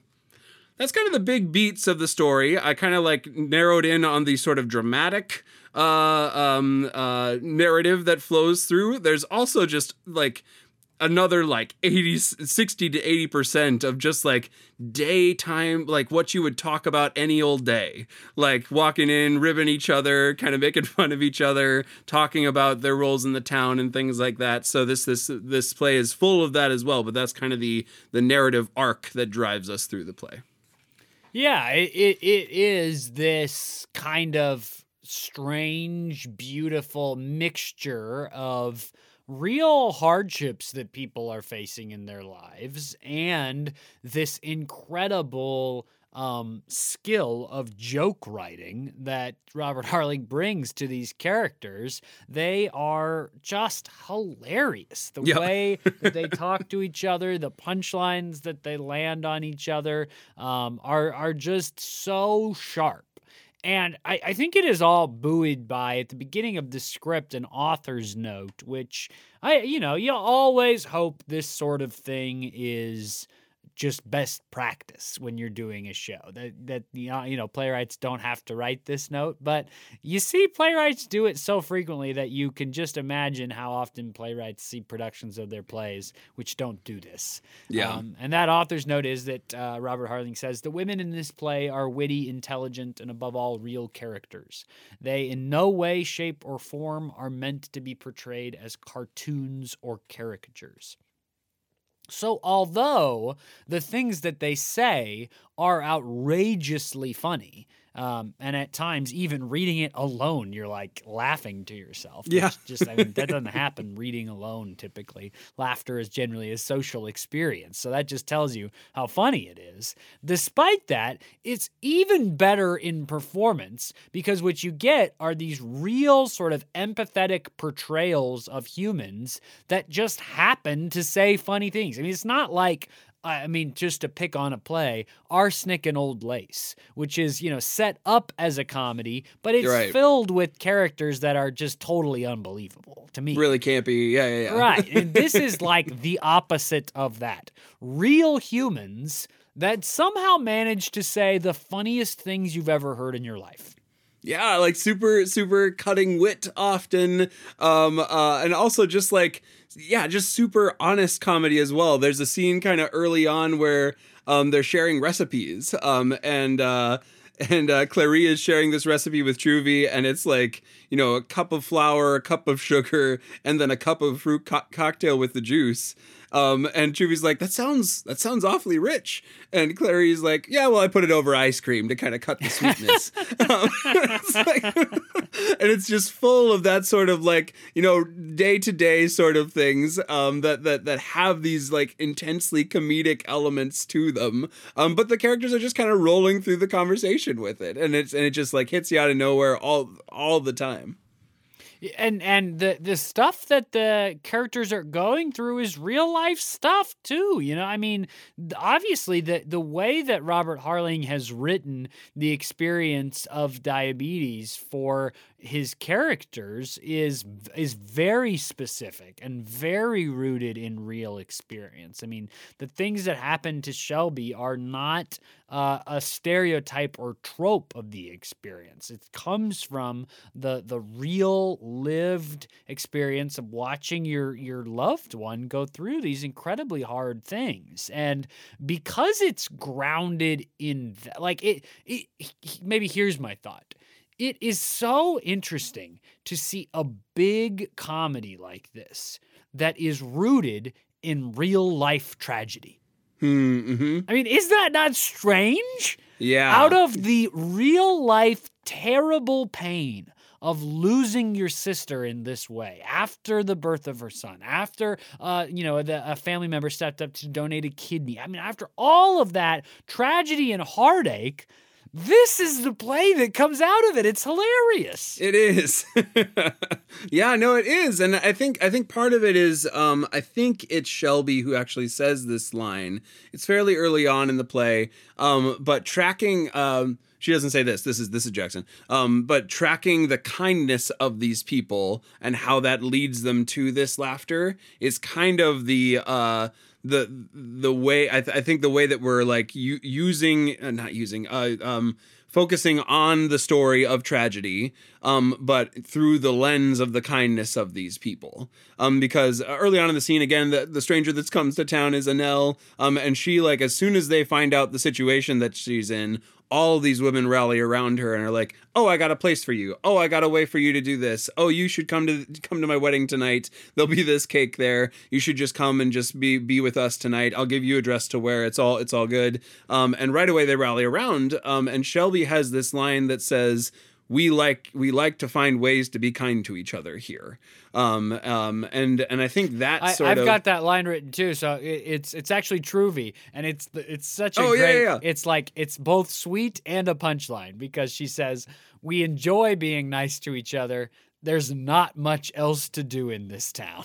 That's kind of the big beats of the story. I kind of like narrowed in on the sort of dramatic uh, um, uh, narrative that flows through. There's also just like another like eighty, sixty to eighty percent of just like daytime, like what you would talk about any old day, like walking in, ribbing each other, kind of making fun of each other, talking about their roles in the town and things like that. So this, this, this play is full of that as well, but that's kind of the, the narrative arc that drives us through the play. Yeah. It, it is this kind of strange, beautiful mixture of real hardships that people are facing in their lives and this incredible um, skill of joke writing that Robert Harling brings to these characters. They are just hilarious. The yep. way that they talk to each other, the punchlines that they land on each other um, are, are just so sharp. And I, I think it is all buoyed by, at the beginning of the script, an author's note, which, I, you know, you always hope this sort of thing is just best practice when you're doing a show. That, that you know, playwrights don't have to write this note, but you see playwrights do it so frequently that you can just imagine how often playwrights see productions of their plays which don't do this. Yeah. Um, and that author's note is that uh, Robert Harling says, the women in this play are witty, intelligent, and above all, real characters. They in no way, shape, or form are meant to be portrayed as cartoons or caricatures. So although the things that they say are outrageously funny, um, and at times even reading it alone, you're like laughing to yourself. Yeah. Just, I mean, that doesn't happen reading alone typically. Laughter is generally a social experience. So that just tells you how funny it is. Despite that, it's even better in performance because what you get are these real sort of empathetic portrayals of humans that just happen to say funny things. I mean, it's not like... I mean, just to pick on a play, Arsenic and Old Lace, which is, you know, set up as a comedy, but it's right. filled with characters that are just totally unbelievable to me. Really campy. Yeah, yeah, yeah. Right. And this is like the opposite of that. Real humans that somehow manage to say the funniest things you've ever heard in your life. Yeah, like super, super cutting wit often. Um, uh, and also just like, yeah, just super honest comedy as well. There's a scene kind of early on where um, they're sharing recipes. Um, and uh, and uh, Clary is sharing this recipe with Truvy. And it's like, you know, a cup of flour, a cup of sugar, and then a cup of fruit co- cocktail with the juice. Um, and Truvy's like, that sounds, that sounds awfully rich. And Clary's like, yeah, well, I put it over ice cream to kind of cut the sweetness. um, it's like, and it's just full of that sort of like, you know, day to day sort of things, um, that, that, that have these like intensely comedic elements to them. Um, but the characters are just kind of rolling through the conversation with it. And it's, and it just like hits you out of nowhere all, all the time. And and the, the stuff that the characters are going through is real life stuff too. You know, I mean, obviously the, the way that Robert Harling has written the experience of diabetes for his characters is is very specific and very rooted in real experience. I mean, the things that happen to Shelby are not uh, a stereotype or trope of the experience. It comes from the the real lived experience of watching your your loved one go through these incredibly hard things. And because it's grounded in th- like it, it, maybe here's my thought. It is so interesting to see a big comedy like this that is rooted in real life tragedy. Mm-hmm. I mean, is that not strange? Yeah. Out of the real life terrible pain of losing your sister in this way, after the birth of her son, after uh, you know the, a family member stepped up to donate a kidney. I mean, after all of that tragedy and heartache, this is the play that comes out of it. It's hilarious. It is. Yeah, no, it is. And I think I think part of it is, um, I think it's Shelby who actually says this line. It's fairly early on in the play, um, but tracking... Um, She doesn't say this. This is this is Jackson. Um, but tracking the kindness of these people and how that leads them to this laughter is kind of the uh, the the way I, th- I think the way that we're like u- using uh, not using uh, um, focusing on the story of tragedy, um, but through the lens of the kindness of these people. Um, because early on in the scene, again, the, the stranger that comes to town is Annelle, um, and she like as soon as they find out the situation that she's in, all these women rally around her and are like, oh, I got a place for you. Oh, I got a way for you to do this. Oh, you should come to come to my wedding tonight. There'll be this cake there. You should just come and just be be with us tonight. I'll give you a dress to wear. It's all it's all good. Um, and right away they rally around. Um, and Shelby has this line that says, we like we like to find ways to be kind to each other here. Um, um, and and I think that I, sort I've of... I've got that line written too, so it, it's it's actually Truvy, and it's it's such a oh, great... Yeah, yeah. It's like, it's both sweet and a punchline, because she says, we enjoy being nice to each other. There's not much else to do in this town.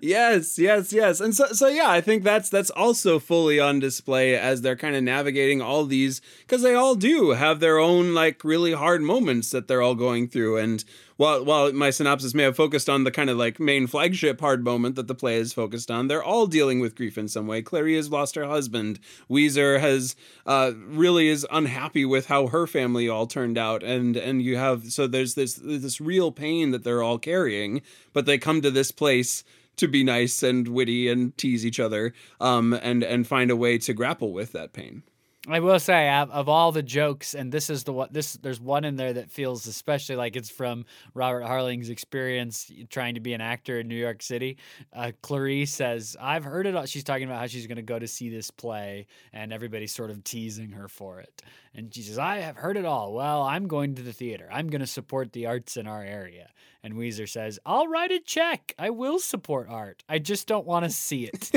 Yes, yes, yes. And so, so yeah, I think that's that's also fully on display as they're kind of navigating all these, because they all do have their own like really hard moments that they're all going through. And while while my synopsis may have focused on the kind of like main flagship hard moment that the play is focused on, they're all dealing with grief in some way. Clary has lost her husband. Weezer has uh, really is unhappy with how her family all turned out. And and you have, so there's this this real pain that they're all carrying, but they come to this place to be nice and witty and tease each other, um, and, and find a way to grapple with that pain. I will say, of, of all the jokes, and this is the one, this, there's one in there that feels especially like it's from Robert Harling's experience trying to be an actor in New York City. Uh, Clarice says, I've heard it all. She's talking about how she's going to go to see this play, and everybody's sort of teasing her for it. And she says, I have heard it all. Well, I'm going to the theater. I'm going to support the arts in our area. And Weezer says, I'll write a check. I will support art. I just don't want to see it.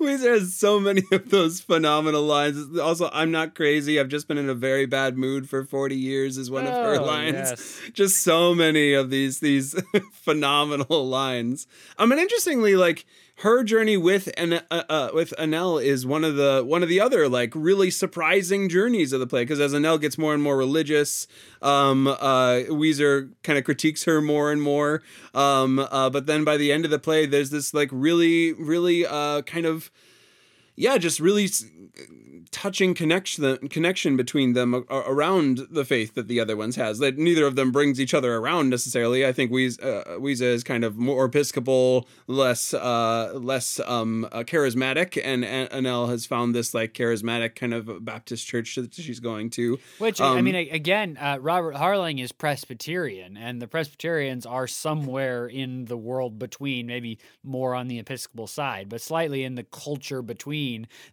Weezer has so many of those phenomenal lines. Also, I'm not crazy. I've just been in a very bad mood for forty years is one oh, of her lines. Yes. Just so many of these these phenomenal lines. I mean, interestingly, like, her journey with and uh, uh, with Annelle is one of the one of the other like really surprising journeys of the play, because as Annelle gets more and more religious, um, uh, Weezer kind of critiques her more and more. Um, uh, but then by the end of the play, there's this like really, really uh, kind of yeah, just really s- touching connection connection between them a- around the faith that the other ones has. That neither of them brings each other around necessarily. I think Weez, uh, Weeza is kind of more Episcopal, less uh, less um, uh, charismatic, and An- Annelle has found this like charismatic kind of Baptist church that she's going to. Which um, I mean, again, uh, Robert Harling is Presbyterian, and the Presbyterians are somewhere in the world between, maybe more on the Episcopal side, but slightly in the culture between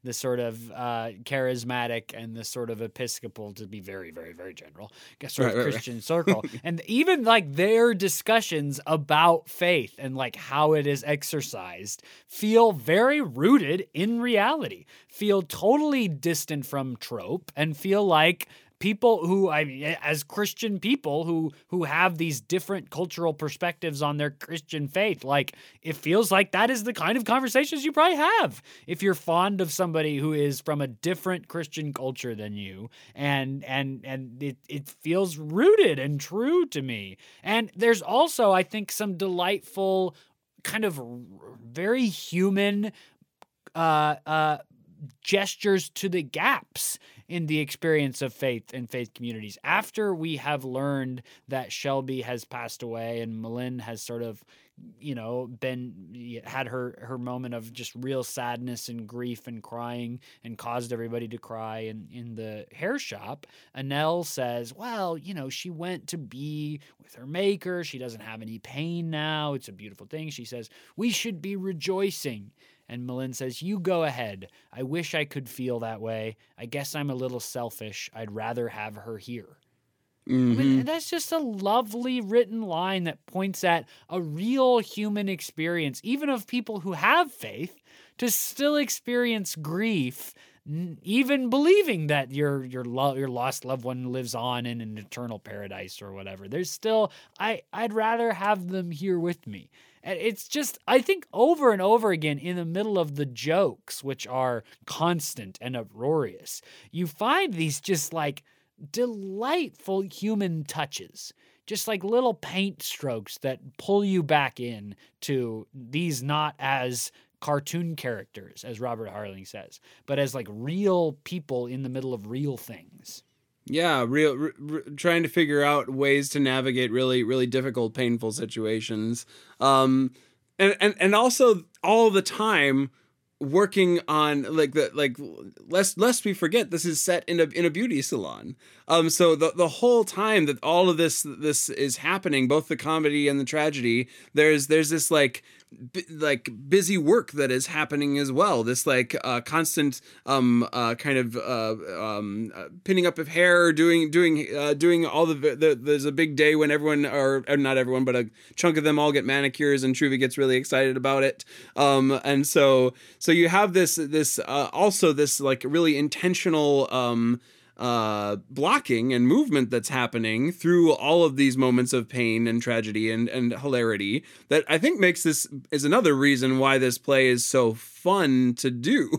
the sort of uh, charismatic and the sort of Episcopal, to be very, very, very general, sort right, of Christian right, right. circle. And even like their discussions about faith and like how it is exercised feel very rooted in reality, feel totally distant from trope, and feel like people who I, as Christian people who, who have these different cultural perspectives on their Christian faith, like it feels like that is the kind of conversations you probably have if you're fond of somebody who is from a different Christian culture than you. And, and, and it, it feels rooted and true to me. And there's also, I think, some delightful kind of very human, uh, uh, gestures to the gaps in the experience of faith and faith communities. After we have learned that Shelby has passed away and Malin has sort of, you know, been had her, her moment of just real sadness and grief and crying and caused everybody to cry in, in the hair shop, Annelle says, well, you know, she went to be with her maker. She doesn't have any pain now. It's a beautiful thing. She says, we should be rejoicing. And Malin says, you go ahead. I wish I could feel that way. I guess I'm a little selfish. I'd rather have her here. Mm-hmm. I mean, that's just a lovely written line that points at a real human experience, even of people who have faith, to still experience grief, even believing that your your lo- your lost loved one lives on in an eternal paradise or whatever. There's still, I, I'd rather have them here with me. It's just, I think over and over again, in the middle of the jokes, which are constant and uproarious, you find these just like delightful human touches, just like little paint strokes that pull you back in to these not as cartoon characters, as Robert Harling says, but as like real people in the middle of real things. Yeah, real r- r- trying to figure out ways to navigate really, really difficult, painful situations, um, and and and also all the time working on like the like. Lest lest we forget, this is set in a in a beauty salon. Um, so the the whole time that all of this this is happening, both the comedy and the tragedy, there's there's this like. B- like busy work that is happening as well. This like uh, constant um uh, kind of uh, um uh, pinning up of hair, doing doing uh, doing all the, the there's a big day when everyone or, or not everyone but a chunk of them all get manicures, and Truvy gets really excited about it. Um and so so you have this this uh, also this like really intentional um. Uh, blocking and movement that's happening through all of these moments of pain and tragedy and, and hilarity that I think makes this is another reason why this play is so fun to do.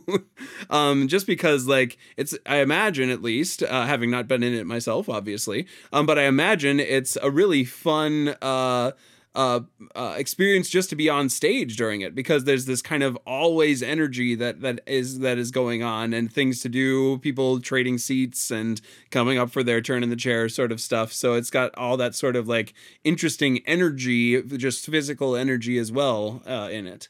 um, just because like it's, I imagine at least, uh, having not been in it myself, obviously, um, but I imagine it's a really fun, uh, Uh, uh, experience just to be on stage during it, because there's this kind of always energy that that is that is going on, and things to do, people trading seats and coming up for their turn in the chair sort of stuff. So it's got all that sort of like interesting energy, just physical energy as well uh, in it.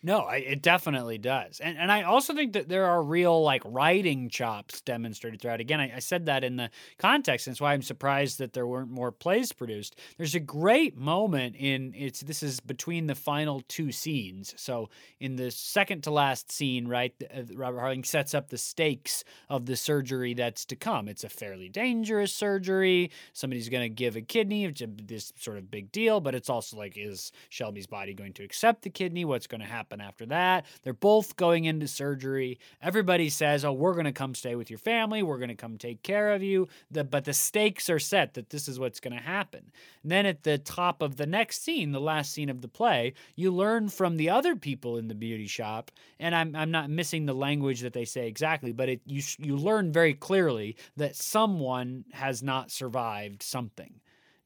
No, I, it definitely does. And and I also think that there are real, like, writing chops demonstrated throughout. Again, I, I said that in the context, and that's why I'm surprised that there weren't more plays produced. There's a great moment in, it's this is between the final two scenes. So in the second to last scene, right, Robert Harling sets up the stakes of the surgery that's to come. It's a fairly dangerous surgery. Somebody's going to give a kidney, which is this sort of big deal, but it's also like, is Shelby's body going to accept the kidney? What's going to happen? And after that, they're both going into surgery. Everybody says, oh, we're going to come stay with your family. We're going to come take care of you. The, but the stakes are set that this is what's going to happen. And then at the top of the next scene, the last scene of the play, you learn from the other people in the beauty shop. And I'm I'm not missing the language that they say exactly, but it, you you learn very clearly that someone has not survived something.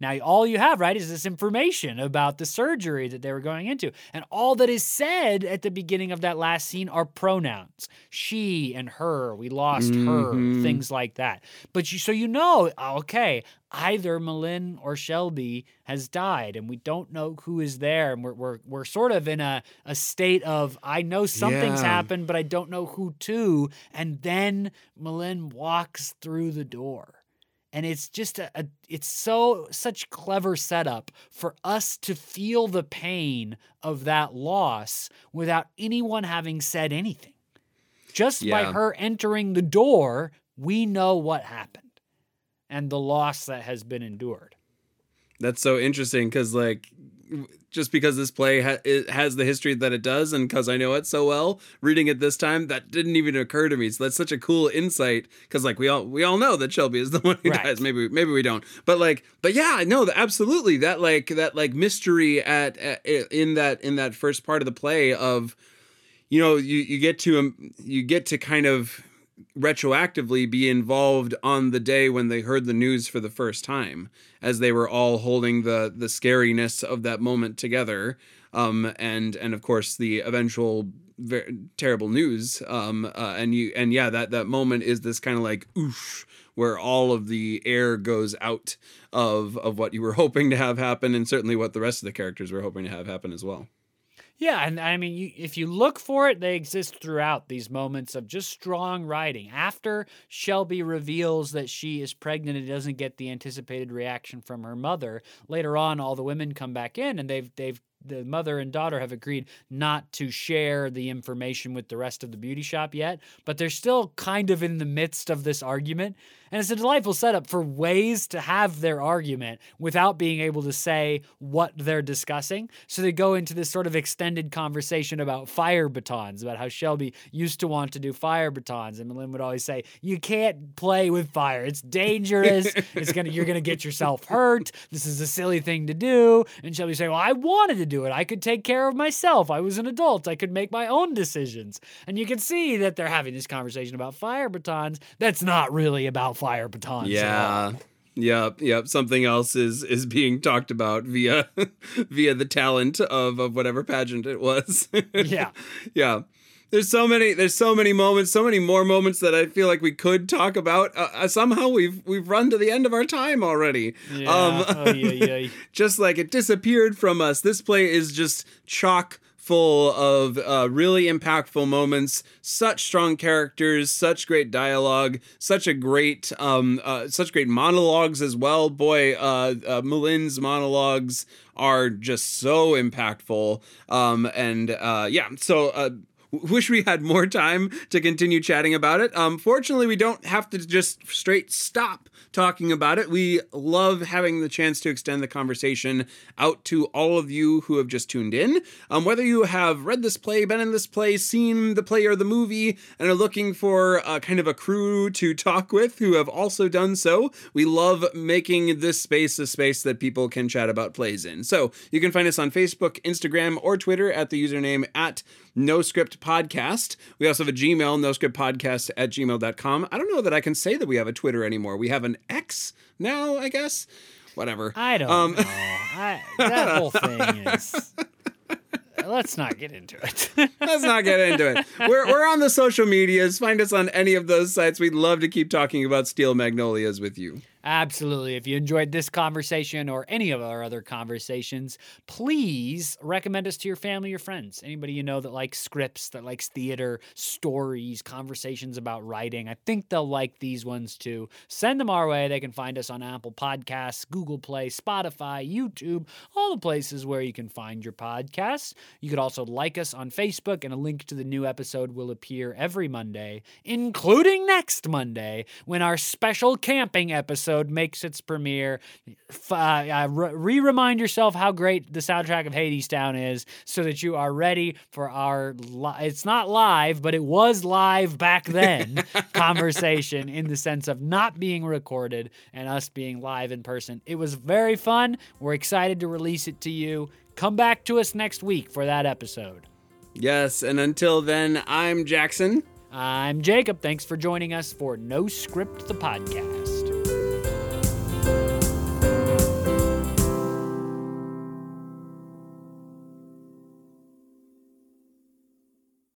Now, all you have, right, is this information about the surgery that they were going into. And all that is said at the beginning of that last scene are pronouns. She and her, we lost mm-hmm. her, things like that. But you, so you know, okay, either Malin or Shelby has died, and we don't know who is there. And we're we're, we're sort of in a, a state of, I know something's yeah. happened, but I don't know who to. And then Malin walks through the door. And it's just a, a, it's so such clever setup for us to feel the pain of that loss without anyone having said anything. Just yeah. by her entering the door, we know what happened and the loss that has been endured. That's so interesting because, like, just because this play ha- it has the history that it does, and because I know it so well, reading it this time, that didn't even occur to me. So that's such a cool insight, because like we all we all know that Shelby is the one who right. dies. Maybe maybe we don't, but like but yeah, no, absolutely that like that like mystery at, at in that in that first part of the play of, you know, you you get to um, you get to kind of retroactively be involved on the day when they heard the news for the first time, as they were all holding the the scariness of that moment together, um and and of course the eventual ver- terrible news, um uh, and you and yeah that that moment is this kind of like oof, where all of the air goes out of of what you were hoping to have happen, and certainly what the rest of the characters were hoping to have happen as well. Yeah, and I mean, you, if you look for it, they exist throughout these moments of just strong writing. After Shelby reveals that she is pregnant and doesn't get the anticipated reaction from her mother, later on, all the women come back in, and they've they've the mother and daughter have agreed not to share the information with the rest of the beauty shop yet, but they're still kind of in the midst of this argument. And it's a delightful setup for ways to have their argument without being able to say what they're discussing. So they go into this sort of extended conversation about fire batons, about how Shelby used to want to do fire batons. And Malin would always say, you can't play with fire. It's dangerous. It's gonna, you're going to get yourself hurt. This is a silly thing to do. And Shelby would say, well, I wanted to do it. I could take care of myself. I was an adult. I could make my own decisions. And you can see that they're having this conversation about fire batons that's not really about fire batons. Yeah. Yep. Yep. Something else is is being talked about via via the talent of, of whatever pageant it was. Yeah. Yeah. There's so many, there's so many moments, so many more moments that I feel like we could talk about. Uh, somehow we've, we've run to the end of our time already. Yeah. Um, oh, yeah, yeah. Just like it disappeared from us. This play is just chock full of uh, really impactful moments, such strong characters, such great dialogue, such a great, um, uh, such great monologues as well. Boy, uh, uh, Malin's monologues are just so impactful. Um, and uh, yeah, so. Uh, Wish we had more time to continue chatting about it. Um, fortunately, we don't have to just straight stop talking about it. We love having the chance to extend the conversation out to all of you who have just tuned in. Um, whether you have read this play, been in this play, seen the play or the movie, and are looking for uh, kind of a crew to talk with who have also done so, we love making this space a space that people can chat about plays in. So you can find us on Facebook, Instagram, or Twitter at the username at No Script Podcast. We also have a Gmail, no script podcast at gmail dot com. I don't know that I can say that we have a Twitter anymore. We have an X now, I guess. Whatever. I don't um, know. I, that whole thing is... Let's not get into it. Let's not get into it. We're we're on the social medias. Find us on any of those sites. We'd love to keep talking about Steel Magnolias with you. Absolutely. If you enjoyed this conversation or any of our other conversations, please recommend us to your family, your friends, anybody you know that likes scripts, that likes theater, stories, conversations about writing. I think they'll like these ones too. Send them our way. They can find us on Apple Podcasts, Google Play, Spotify, YouTube, all the places where you can find your podcasts. You could also like us on Facebook, and a link to the new episode will appear every Monday, including next Monday, when our special camping episode makes its premiere. Uh, uh, re-remind yourself how great the soundtrack of Hadestown is so that you are ready for our, li- it's not live, but it was live back then, conversation in the sense of not being recorded and us being live in person. It was very fun. We're excited to release it to you. Come back to us next week for that episode. Yes, and until then, I'm Jackson. I'm Jacob. Thanks for joining us for No Script, the podcast.